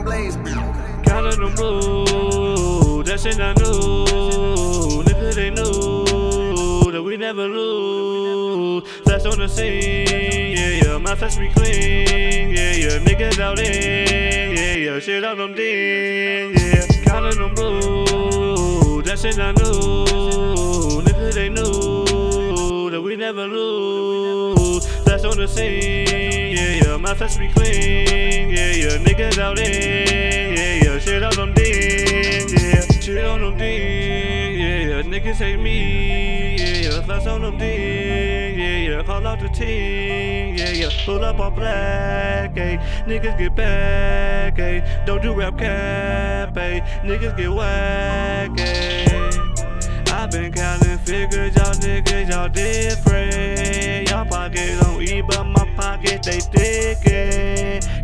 King Blaze. Got on the move, that shit I knew. Nigga, they knew that we never lose. Flash on the scene, yeah, yeah. My flash be clean, yeah, yeah. Niggas out in, yeah, yeah. Shit out them ding, yeah. Got on the move, that shit I knew. Nigga, they knew that we never lose. Flash on the scene, yeah, yeah. My flash be clean, yeah, yeah. Niggas out in, yeah, yeah. Shit out them ding, yeah. Shit on them ding, yeah. Niggas hate me, yeah. Flash on them ding, yeah, yeah. Call out the team, yeah, yeah. Pull up on black, ayy. Niggas get back, ayy. Don't do rap cap, ayy. Niggas get whack, ayy. I been counting figures, y'all niggas, y'all different. Y'all pockets don't eat, but my pockets they thick.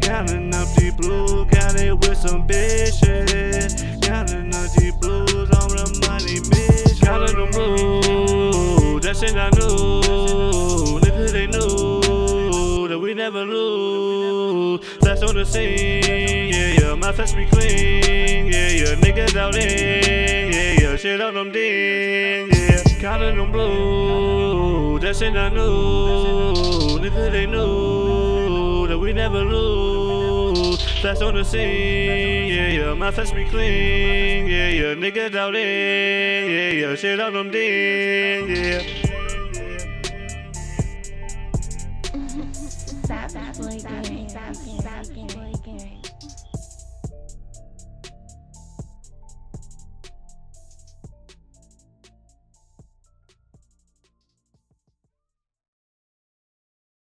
Counting up the blue, got it with some bitches. Counting up the blues on the money, bitch. Counting them rules, that shit I knew. Niggas they knew that we never lose. Flash on the scene, yeah, yeah. My flash be clean, yeah, yeah. Niggas out in, yeah, yeah. Shit on them ding, yeah. Counting them blue, that shit I knew. Niggas they knew that we never lose. Flash on the scene, yeah, yeah. My flash be clean, yeah, yeah. Niggas out in, yeah, yeah. Shit on them ding, yeah. That's like